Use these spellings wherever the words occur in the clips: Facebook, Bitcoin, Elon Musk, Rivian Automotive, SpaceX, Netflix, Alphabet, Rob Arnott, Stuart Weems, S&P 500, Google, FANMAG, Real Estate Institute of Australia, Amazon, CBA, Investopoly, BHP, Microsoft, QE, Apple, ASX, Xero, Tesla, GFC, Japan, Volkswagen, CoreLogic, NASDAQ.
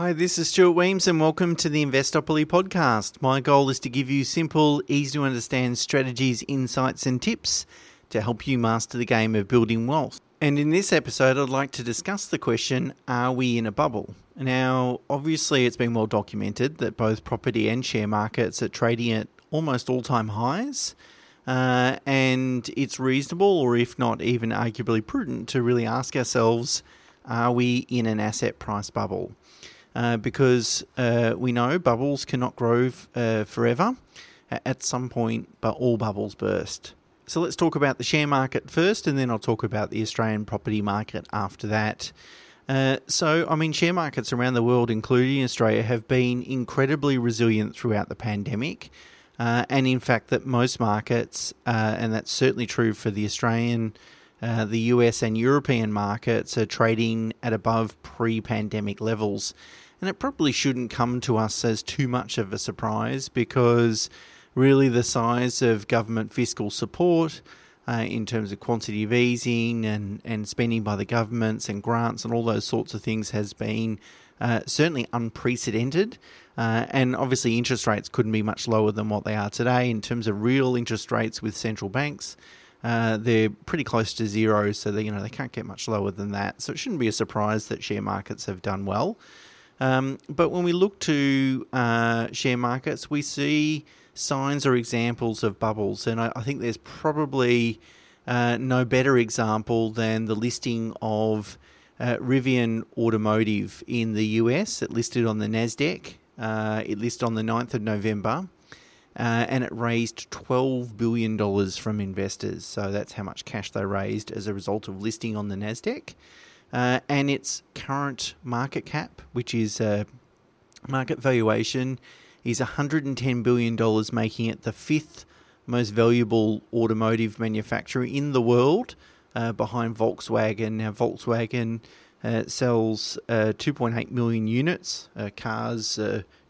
Hi, this is Stuart Weems and welcome to the Investopoly podcast. My goal is to give you simple, easy to understand strategies, insights and tips to help you master the game of building wealth. And in this episode, I'd like to discuss the question, are we in a bubble? Now, obviously it's been well documented that both property and share markets are trading at almost all-time highs. And it's reasonable, or if not even arguably prudent, to really ask ourselves, are we in an asset price bubble? Because we know bubbles cannot grow forever. At some point, but all bubbles burst. So let's talk about the share market first, and then I'll talk about the Australian property market after that. Share markets around the world, including Australia, have been incredibly resilient throughout the pandemic. And in fact, that most markets, and that's certainly true for the Australian, the US and European markets, are trading at above pre-pandemic levels. And it probably shouldn't come to us as too much of a surprise, because really the size of government fiscal support in terms of quantitative easing and spending by the governments and grants and all those sorts of things has been certainly unprecedented. And obviously interest rates couldn't be much lower than what they are today in terms of real interest rates with central banks. They're pretty close to zero, so they can't get much lower than that. So it shouldn't be a surprise that share markets have done well. But when we look to share markets, we see signs or examples of bubbles. And I think there's probably no better example than the listing of Rivian Automotive in the US. It listed on the NASDAQ. It listed on the 9th of November. And it raised $12 billion from investors. So that's how much cash they raised as a result of listing on the NASDAQ. And its current market cap, which is market valuation, is $110 billion, making it the fifth most valuable automotive manufacturer in the world, behind Volkswagen. Now, Volkswagen sells 2.8 million units, cars,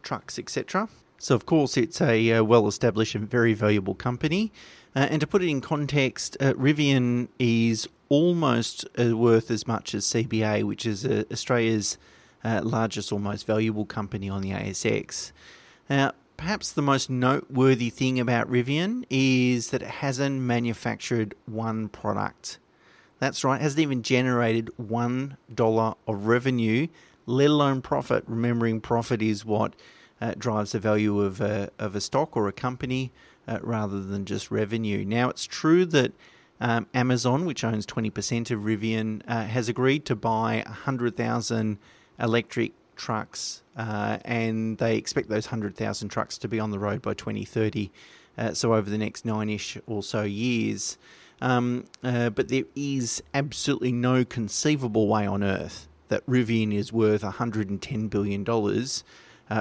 trucks, etc. So, of course, it's a well-established and very valuable company. And to put it in context, Rivian is almost worth as much as CBA, which is Australia's largest or most valuable company on the ASX. Now, perhaps the most noteworthy thing about Rivian is that it hasn't manufactured one product. That's right, it hasn't even generated $1 of revenue, let alone profit. Remembering profit is what drives the value of a stock or a company rather than just revenue. Now, it's true that Amazon, which owns 20% of Rivian, has agreed to buy 100,000 electric trucks, and they expect those 100,000 trucks to be on the road by 2030, so over the next 9-ish or so years. But there is absolutely no conceivable way on earth that Rivian is worth $110 billion,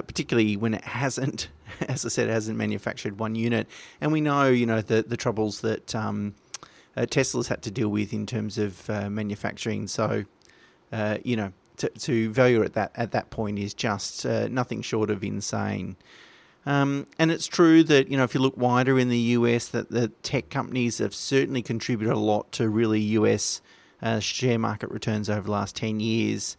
particularly when it hasn't, as I said, hasn't manufactured one unit. And we know, the troubles that Tesla's had to deal with in terms of manufacturing. So, to value it at that point is just nothing short of insane. And it's true that, if you look wider in the US, that the tech companies have certainly contributed a lot to really US share market returns over the last 10 years.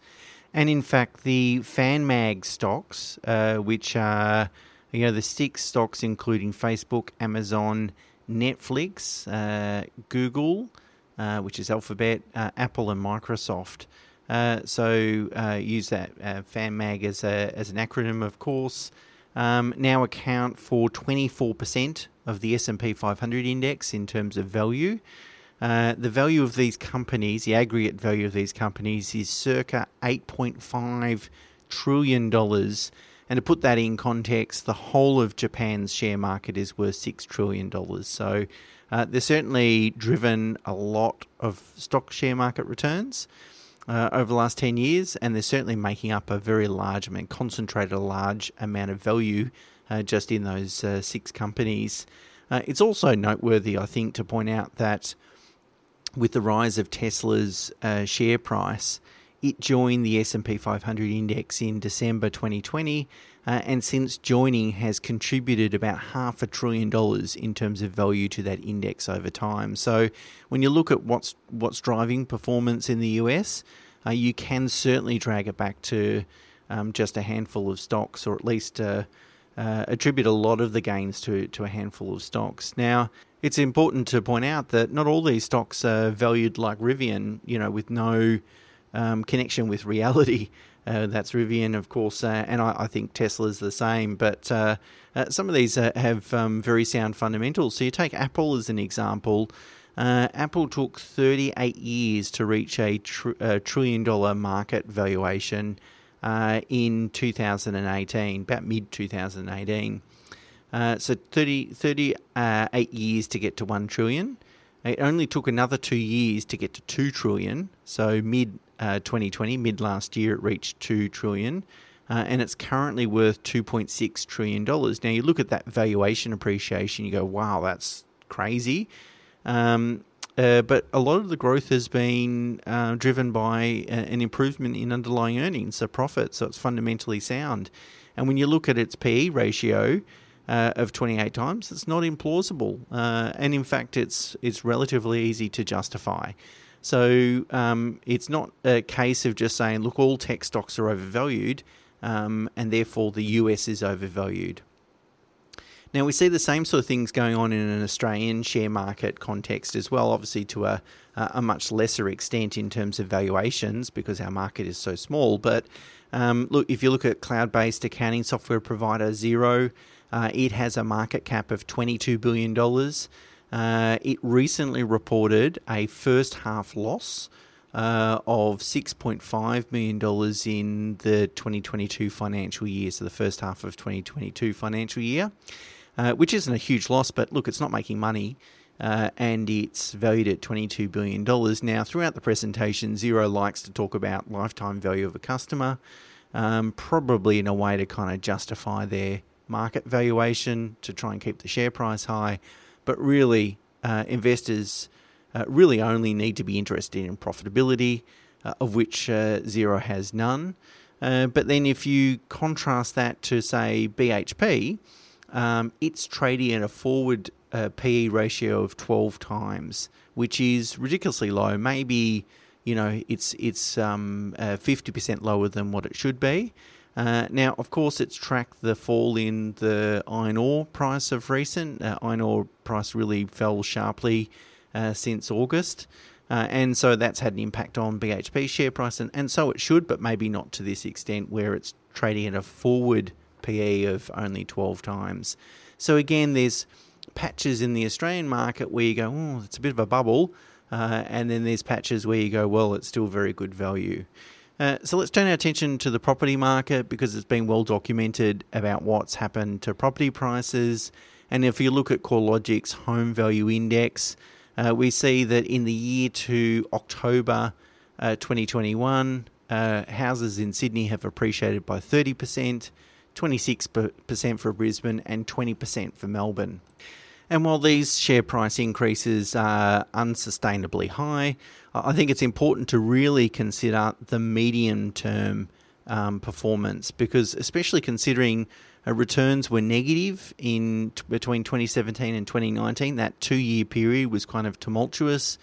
And in fact, the FANMAG stocks, which are the 6 stocks including Facebook, Amazon, Netflix, Google, which is Alphabet, Apple and Microsoft. Use that FANMAG as an acronym, of course. Now account for 24% of the S&P 500 index in terms of value. The value of these companies, the aggregate value of these companies, is circa $8.5 trillion. And to put that in context, the whole of Japan's share market is worth $6 trillion. So they're certainly driven a lot of stock share market returns over the last 10 years. And they're certainly making up a very large amount, concentrated a large amount of value just in those 6 companies. It's also noteworthy, I think, to point out that with the rise of Tesla's share price, it joined the S&P 500 index in December 2020, and since joining has contributed about $500 billion in terms of value to that index over time. So when you look at what's driving performance in the US, you can certainly drag it back to just a handful of stocks, or at least attribute a lot of the gains to a handful of stocks. Now, it's important to point out that not all these stocks are valued like Rivian, you know, with no connection with reality. That's Rivian, of course, and I think Tesla's the same. But some of these have very sound fundamentals. So you take Apple as an example. Apple took 38 years to reach a $1 trillion market valuation in 2018, about mid-2018. So 38 years to get to 1 trillion. It only took another 2 years to get to 2 trillion. So mid-2020, mid last year, it reached 2 trillion. And it's currently worth $2.6 trillion. Now, you look at that valuation appreciation, you go, wow, that's crazy. But a lot of the growth has been driven by an improvement in underlying earnings, so profit, so it's fundamentally sound. And when you look at its PE ratio of 28 times, it's not implausible. And in fact, it's relatively easy to justify. So it's not a case of just saying, look, all tech stocks are overvalued, and therefore the US is overvalued. Now, we see the same sort of things going on in an Australian share market context as well, obviously to a much lesser extent in terms of valuations because our market is so small. But look, if you look at cloud-based accounting software provider Xero, it has a market cap of $22 billion. It recently reported a first-half loss of $6.5 million in the 2022 financial year, so the first half of 2022 financial year. Which isn't a huge loss, but look, it's not making money, and it's valued at $22 billion. Now, throughout the presentation, Xero likes to talk about lifetime value of a customer, probably in a way to kind of justify their market valuation to try and keep the share price high. But really, investors really only need to be interested in profitability, of which Xero has none. But then if you contrast that to, say, BHP, it's trading at a forward PE ratio of 12 times, which is ridiculously low. Maybe, you know, it's 50% lower than what it should be. Now, of course, it's tracked the fall in the iron ore price of recent. Iron ore price really fell sharply since August. And so that's had an impact on BHP's share price. And so it should, but maybe not to this extent where it's trading at a forward PE of only 12 times. So again, there's patches in the Australian market where you go, oh, it's a bit of a bubble. And then there's patches where you go, well, it's still very good value. So let's turn our attention to the property market because it's been well documented about what's happened to property prices. And if you look at CoreLogic's Home Value Index, we see that in the year to October 2021, houses in Sydney have appreciated by 30%. 26% for Brisbane and 20% for Melbourne. And while these share price increases are unsustainably high, I think it's important to really consider the medium-term performance because especially considering returns were negative in between 2017 and 2019, that two-year period was kind of tumultuous.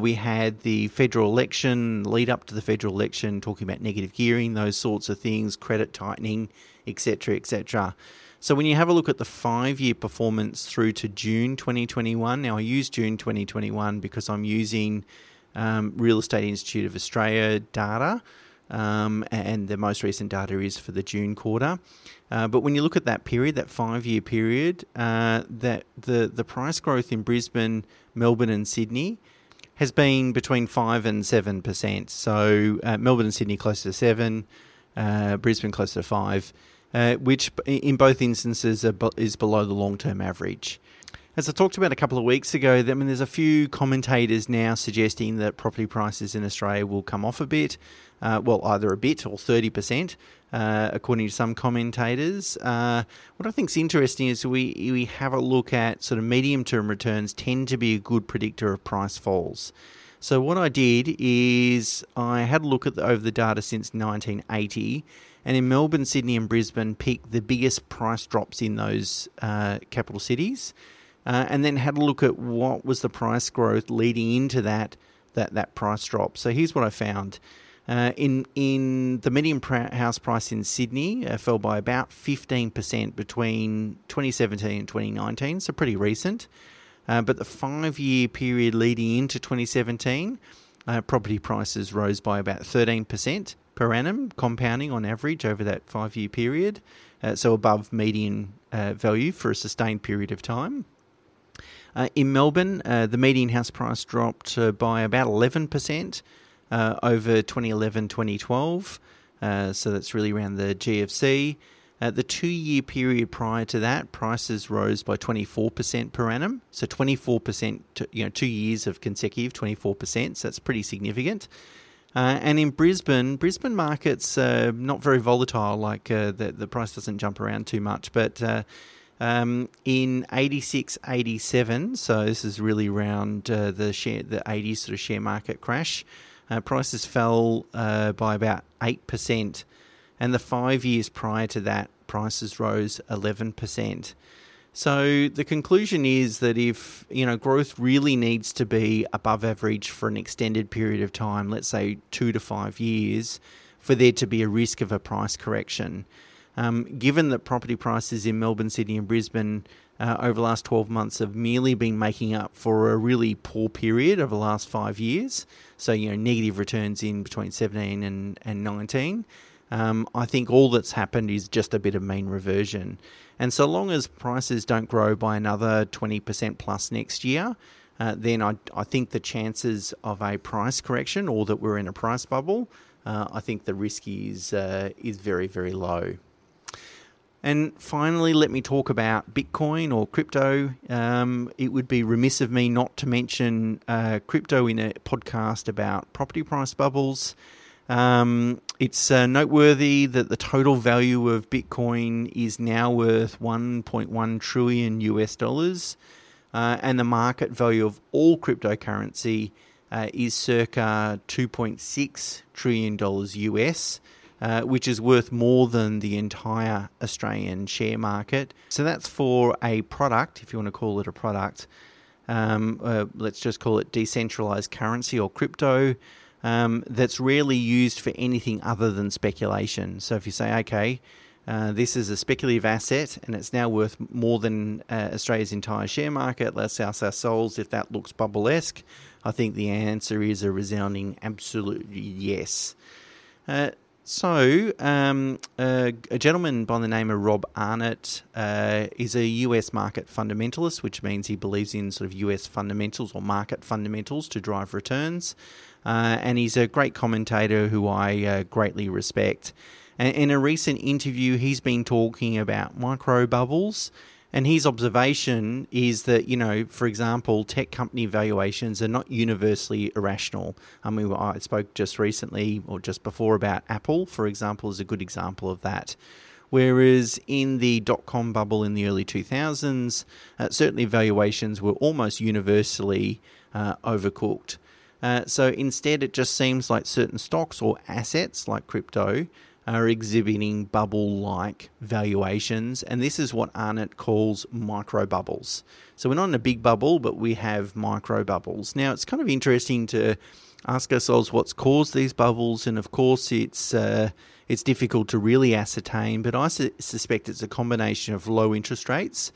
We had the federal election, lead up to the federal election, talking about negative gearing, those sorts of things, credit tightening, etc., etc. So when you have a look at the five-year performance through to June 2021, now I use June 2021 because I'm using Real Estate Institute of Australia data, and the most recent data is for the June quarter. But when you look at that period, that five-year period, that the price growth in Brisbane, Melbourne and Sydney has been between 5 and 7%. So Melbourne and Sydney closer to 7, Brisbane closer to 5, which in both instances is below the long-term average. As I talked about a couple of weeks ago, I mean, there's a few commentators now suggesting that property prices in Australia will come off a bit, well, either a bit or 30%, according to some commentators. What I think is interesting is we have a look at sort of medium-term returns tend to be a good predictor of price falls. So what I did is I had a look at over the data since 1980, and in Melbourne, Sydney and Brisbane peaked the biggest price drops in those capital cities. And then had a look at what was the price growth leading into that price drop. So here's what I found. In the median house price in Sydney fell by about 15% between 2017 and 2019, so pretty recent. But the 5-year period leading into 2017, property prices rose by about 13% per annum, compounding on average over that 5-year period, so above median value for a sustained period of time. In Melbourne, the median house price dropped by about 11% over 2011-2012, so that's really around the GFC. The 2-year period prior to that, prices rose by 24% per annum. So 24%, 2 years of consecutive 24%. So that's pretty significant. And in Brisbane market's not very volatile. Like the price doesn't jump around too much. But in 86, 87, so this is really around the 80s sort of share market crash, prices fell by about 8%. And the 5 years prior to that, prices rose 11%. So the conclusion is that if growth really needs to be above average for an extended period of time, let's say 2 to 5 years, for there to be a risk of a price correction. Given that property prices in Melbourne, Sydney and Brisbane over the last 12 months have merely been making up for a really poor period over the last 5 years, so negative returns in between 17 and 19, I think all that's happened is just a bit of mean reversion. And so long as prices don't grow by another 20% plus next year, then I think the chances of a price correction or that we're in a price bubble, I think the risk is very, very low. And finally, let me talk about Bitcoin or crypto. It would be remiss of me not to mention crypto in a podcast about property price bubbles. It's noteworthy that the total value of Bitcoin is now worth $1.1 trillion, and the market value of all cryptocurrency is circa $2.6 trillion, which is worth more than the entire Australian share market. So that's for a product, if you want to call it a product. Let's just call it decentralized currency or crypto. That's rarely used for anything other than speculation. So if you say, okay, this is a speculative asset and it's now worth more than Australia's entire share market, let's oust our souls if that looks bubble-esque, I think the answer is a resounding absolute yes. A gentleman by the name of Rob Arnott is a US market fundamentalist, which means he believes in sort of US fundamentals or market fundamentals to drive returns. And he's a great commentator who I greatly respect. And in a recent interview, he's been talking about micro bubbles. And his observation is that, for example, tech company valuations are not universally irrational. I mean, I spoke just recently or just before about Apple, for example, is a good example of that. Whereas in the dot-com bubble in the early 2000s, certainly valuations were almost universally overcooked. So instead, it just seems like certain stocks or assets like crypto are exhibiting bubble-like valuations. And this is what Arnott calls micro-bubbles. So we're not in a big bubble, but we have micro-bubbles. Now, it's kind of interesting to ask ourselves what's caused these bubbles. And of course, it's difficult to really ascertain. But I suspect it's a combination of low interest rates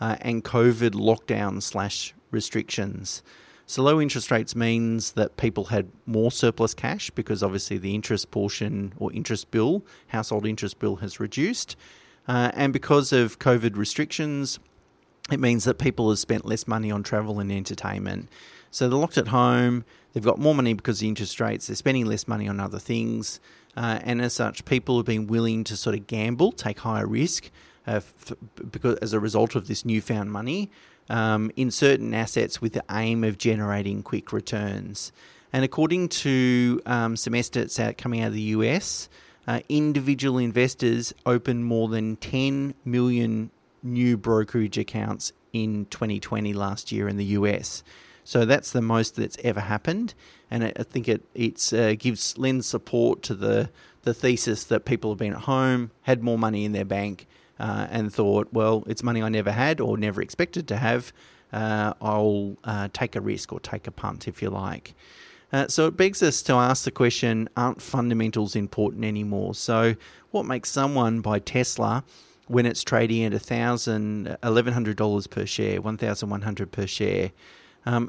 and COVID lockdown/restrictions. So low interest rates means that people had more surplus cash because obviously the interest portion or interest bill, household interest bill has reduced. And because of COVID restrictions, it means that people have spent less money on travel and entertainment. So they're locked at home, they've got more money because of the interest rates, they're spending less money on other things. And as such, people have been willing to sort of gamble, take higher risk because as a result of this newfound money, in certain assets with the aim of generating quick returns. And according to some estimates coming out of the US, individual investors opened more than 10 million new brokerage accounts in 2020 last year in the US. So that's the most that's ever happened. And I think it lends support to the thesis that people have been at home, had more money in their bank, and thought, well, it's money I never had or never expected to have. I'll take a risk or take a punt, if you like. So it begs us to ask the question, aren't fundamentals important anymore? So what makes someone buy Tesla when it's trading at $1,100 per share, $1,100 per share?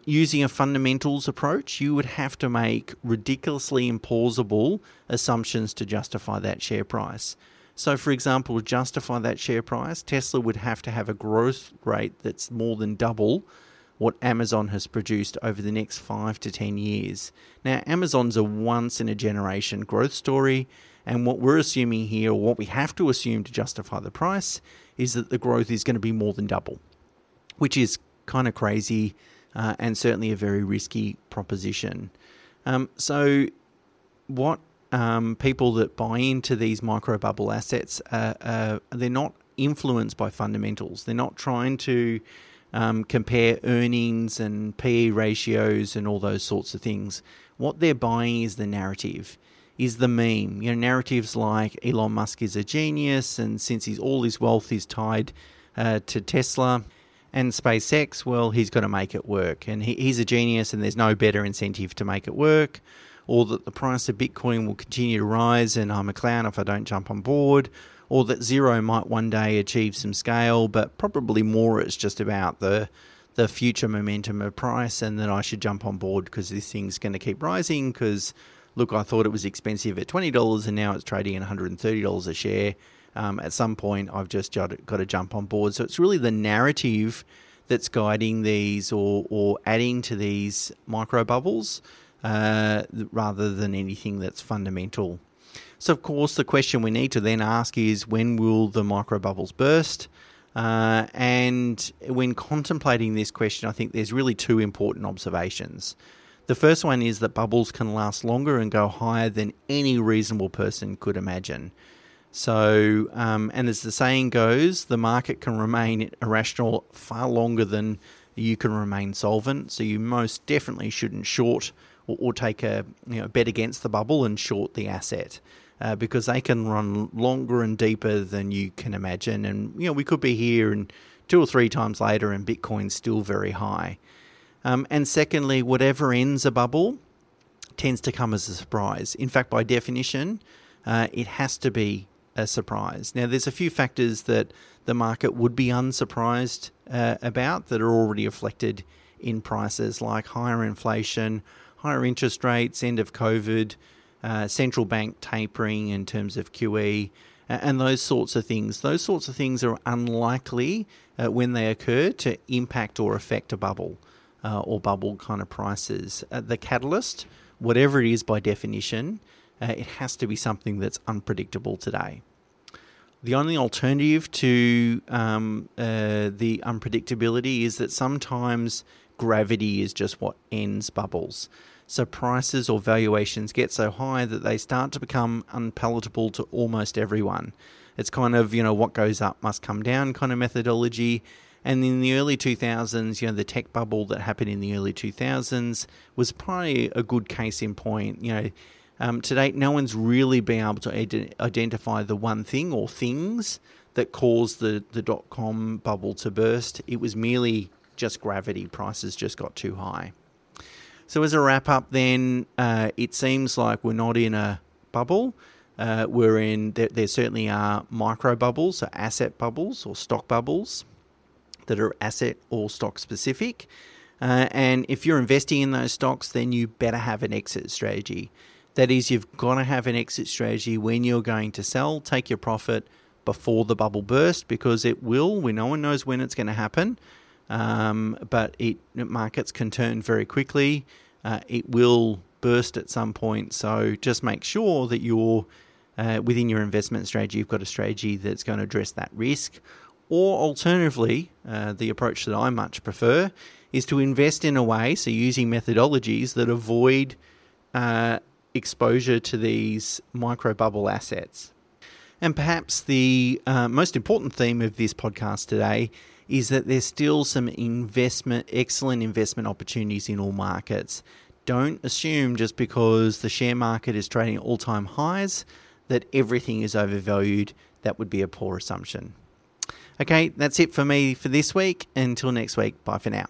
Using a fundamentals approach, you would have to make ridiculously implausible assumptions to justify that share price. So, for example, to justify that share price, Tesla would have to have a growth rate that's more than double what Amazon has produced over the next 5 to 10 years. Now, Amazon's a once-in-a-generation growth story, and what we're assuming here, or what we have to assume to justify the price, is that the growth is going to be more than double, which is kind of crazy and certainly a very risky proposition. People that buy into these micro bubble assets, they're not influenced by fundamentals. They're not trying to compare earnings and PE ratios and all those sorts of things. What they're buying is the narrative, is the meme. You know, narratives like Elon Musk is a genius, and since all his wealth is tied to Tesla and SpaceX, well, he's got to make it work. And he's a genius, and there's no better incentive to make it work. Or that the price of Bitcoin will continue to rise and I'm a clown if I don't jump on board, or that Xero might one day achieve some scale, but probably more it's just about the future momentum of price, and that I should jump on board because this thing's going to keep rising because, look, I thought it was expensive at $20 and now it's trading at $130 a share. At some point, I've just got to jump on board. So it's really the narrative that's guiding these or adding to these micro bubbles, rather than anything that's fundamental. So, of course, the question we need to then ask is, when will the micro bubbles burst? And when contemplating this question, I think there's really two important observations. The first one is that bubbles can last longer and go higher than any reasonable person could imagine. So, and as the saying goes, the market can remain irrational far longer than you can remain solvent. So you most definitely shouldn't short or take a bet against the bubble and short the asset because they can run longer and deeper than you can imagine. And we could be here and 2 or 3 times later and Bitcoin's still very high. And secondly, whatever ends a bubble tends to come as a surprise. In fact, by definition, it has to be a surprise. Now, there's a few factors that the market would be unsurprised about that are already reflected in prices, like higher inflation, higher interest rates, end of COVID, central bank tapering in terms of QE, and those sorts of things. Those sorts of things are unlikely when they occur to impact or affect a bubble or bubble kind of prices. The catalyst, whatever it is by definition, it has to be something that's unpredictable today. The only alternative to the unpredictability is that sometimes gravity is just what ends bubbles. So prices or valuations get so high that they start to become unpalatable to almost everyone. It's kind of, what goes up must come down kind of methodology. And in the early 2000s, the tech bubble that happened in the early 2000s was probably a good case in point. To date, no one's really been able to identify the one thing or things that caused the dot-com bubble to burst. It was merely just gravity. Prices just got too high. So as a wrap-up then, it seems like we're not in a bubble. There certainly are micro bubbles, so asset bubbles or stock bubbles that are asset or stock specific. And if you're investing in those stocks, then you better have an exit strategy. That is, you've got to have an exit strategy when you're going to sell. Take your profit before the bubble burst, because it will. No one knows when it's going to happen, but markets can turn very quickly. It will burst at some point. So just make sure that you're within your investment strategy. You've got a strategy that's going to address that risk. Or alternatively, the approach that I much prefer is to invest in a way, so using methodologies that avoid exposure to these micro bubble assets. And perhaps the most important theme of this podcast today is that there's still some excellent investment opportunities in all markets. Don't assume just because the share market is trading at all-time highs that everything is overvalued. That would be a poor assumption. Okay, that's it for me for this week. Until next week, bye for now.